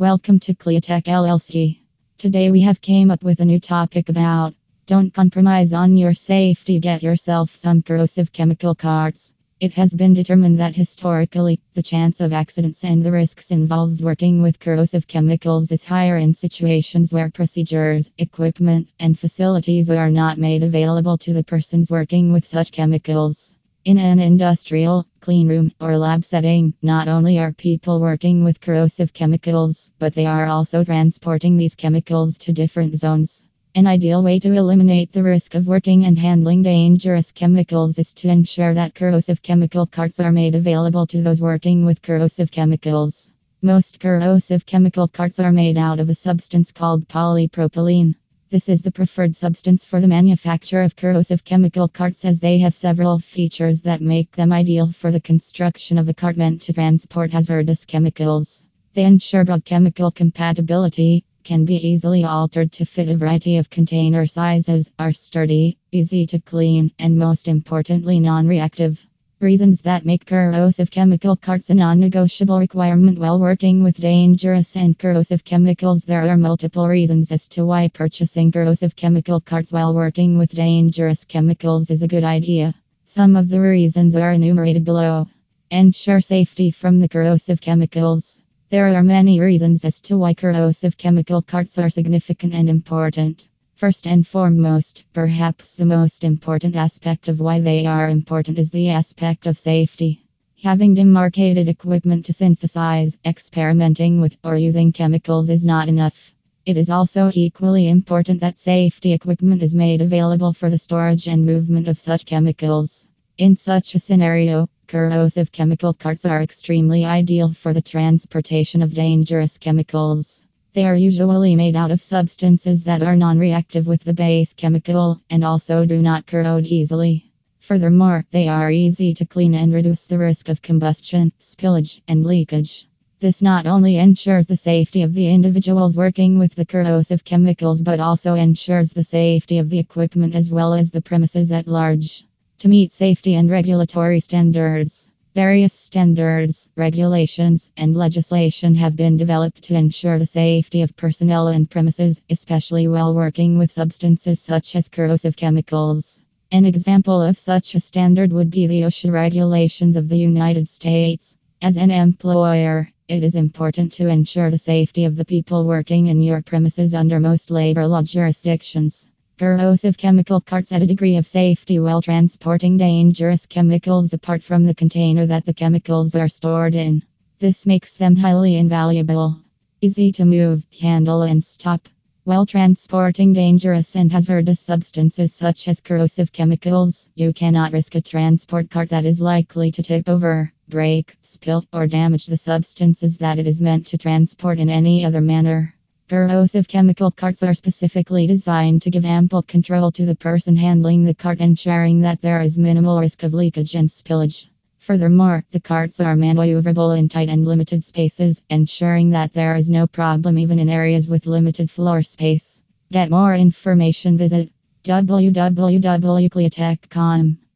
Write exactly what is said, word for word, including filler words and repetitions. Welcome to Cleotech L L C. Today we have came up with a new topic about don't compromise on your safety, get yourself some corrosive chemical carts. It has been determined that historically, the chance of accidents and the risks involved working with corrosive chemicals is higher in situations where procedures, equipment, and facilities are not made available to the persons working with such chemicals. In an industrial, cleanroom, or lab setting, not only are people working with corrosive chemicals, but they are also transporting these chemicals to different zones. An ideal way to eliminate the risk of working and handling dangerous chemicals is to ensure that corrosive chemical carts are made available to those working with corrosive chemicals. Most corrosive chemical carts are made out of a substance called polypropylene. This is the preferred substance for the manufacture of corrosive chemical carts, as they have several features that make them ideal for the construction of a cart meant to transport hazardous chemicals. They ensure broad chemical compatibility, can be easily altered to fit a variety of container sizes, are sturdy, easy to clean, and most importantly non-reactive. Reasons that make corrosive chemical carts a non-negotiable requirement while working with dangerous and corrosive chemicals. There are multiple reasons as to why purchasing corrosive chemical carts while working with dangerous chemicals is a good idea. Some of the reasons are enumerated below. Ensure safety from the corrosive chemicals. There are many reasons as to why corrosive chemical carts are significant and important. First and foremost, perhaps the most important aspect of why they are important is the aspect of safety. Having demarcated equipment to synthesize, experimenting with, or using chemicals is not enough. It is also equally important that safety equipment is made available for the storage and movement of such chemicals. In such a scenario, corrosive chemical carts are extremely ideal for the transportation of dangerous chemicals. They are usually made out of substances that are non-reactive with the base chemical and also do not corrode easily. Furthermore, they are easy to clean and reduce the risk of combustion, spillage, and leakage. This not only ensures the safety of the individuals working with the corrosive chemicals, but also ensures the safety of the equipment as well as the premises at large. To meet safety and regulatory standards, various standards, regulations, and legislation have been developed to ensure the safety of personnel and premises, especially while working with substances such as corrosive chemicals. An example of such a standard would be the OSHA regulations of the United States. As an employer, it is important to ensure the safety of the people working in your premises under most labor law jurisdictions. Corrosive chemical carts add a degree of safety while transporting dangerous chemicals apart from the container that the chemicals are stored in. This makes them highly invaluable. Easy to move, handle, and stop. While transporting dangerous and hazardous substances such as corrosive chemicals, you cannot risk a transport cart that is likely to tip over, break, spill, or damage the substances that it is meant to transport in any other manner. Corrosive chemical carts are specifically designed to give ample control to the person handling the cart, ensuring that there is minimal risk of leakage and spillage. Furthermore, the carts are maneuverable in tight and limited spaces, ensuring that there is no problem even in areas with limited floor space. Get more information, visit w w w dot cleotech dot com.